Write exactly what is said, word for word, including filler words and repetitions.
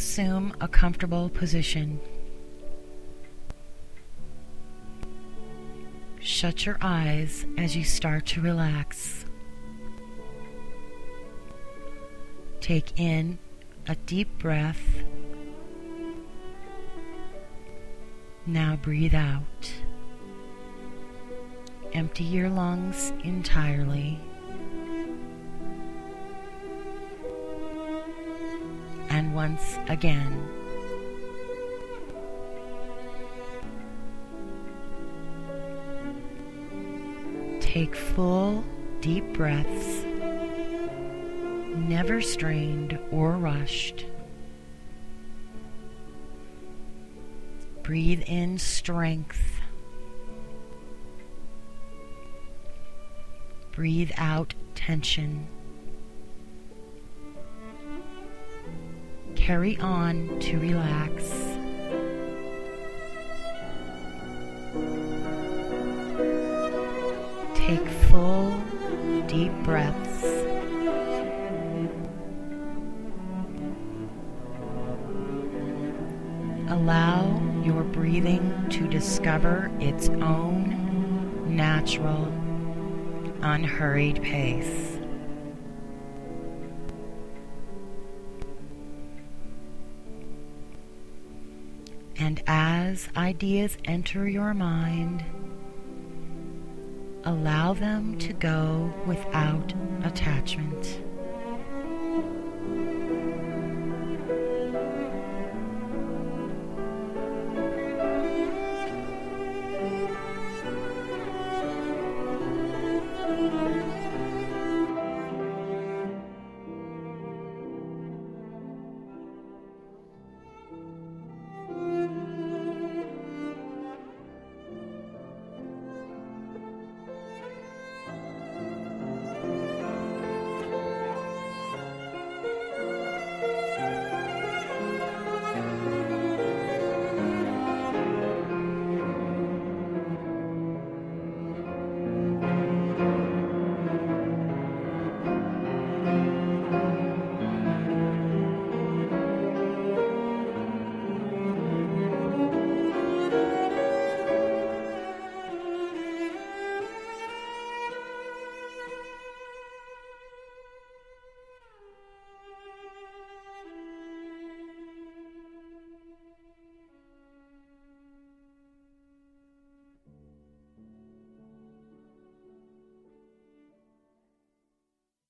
Assume a comfortable position. Shut your eyes as you start to relax. Take in a deep breath. Now breathe out. Empty your lungs entirely. And once again. Take full, deep breaths, never strained or rushed. Breathe in strength. Breathe out tension. Carry on to relax. Take full, deep breaths. Allow your breathing to discover its own natural, unhurried pace. And as ideas enter your mind, allow them to go without attachment.